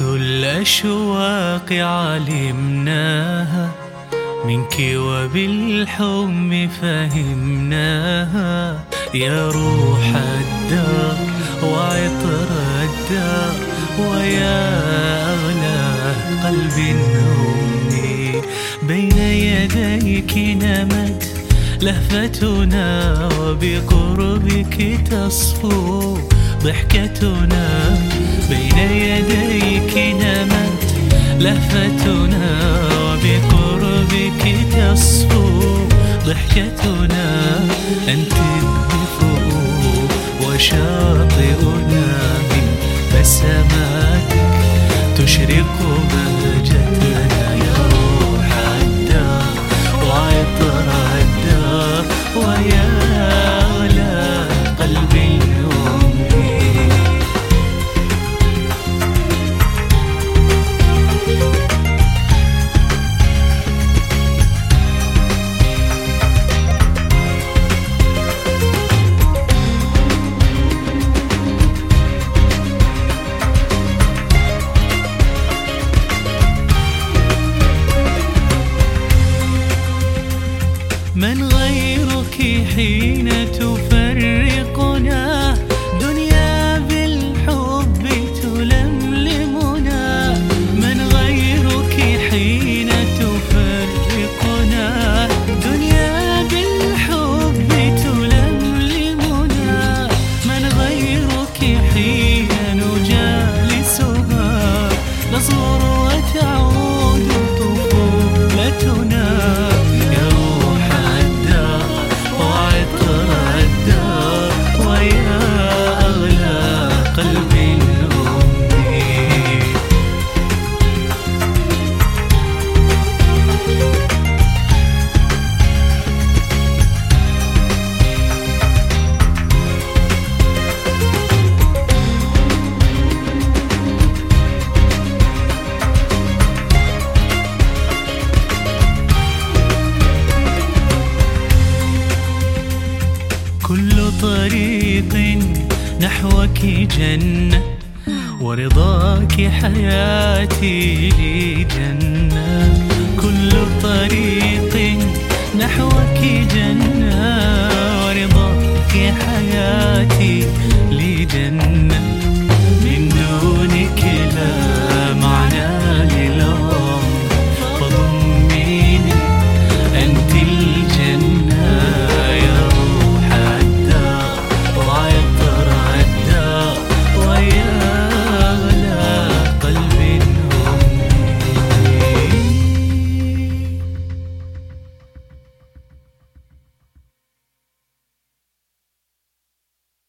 ليلة الأشواق علمناها، منك وبالحب فهمناها. يا روح الدار وعطر الدار، ويا أغلى قلب أمي، بين يديك نمت لهفتنا، وبقربك تصفو ضحكتنا. بين يديك نمت لهفتنا، وبقربك تصفو ضحكتنا. أنت الضفوف وشاطئنا، من بسماتك تشرق بهجتنا. يا روح الدار وعطر الدار، ويا أغلى قلبي من غيرك حين تفرقنا، دنيا بالحب تلملمنا. من غيرك حين تفرقنا، دنيا بالحب تلملمنا. من غيرك حين نجالسها، نصغر وتعود طفولتنا. كل طريق نحوك جنة، ورضاك حياتي لي جنة. كل طريق نحوك جنة، ورضاك حياتي لي جنة.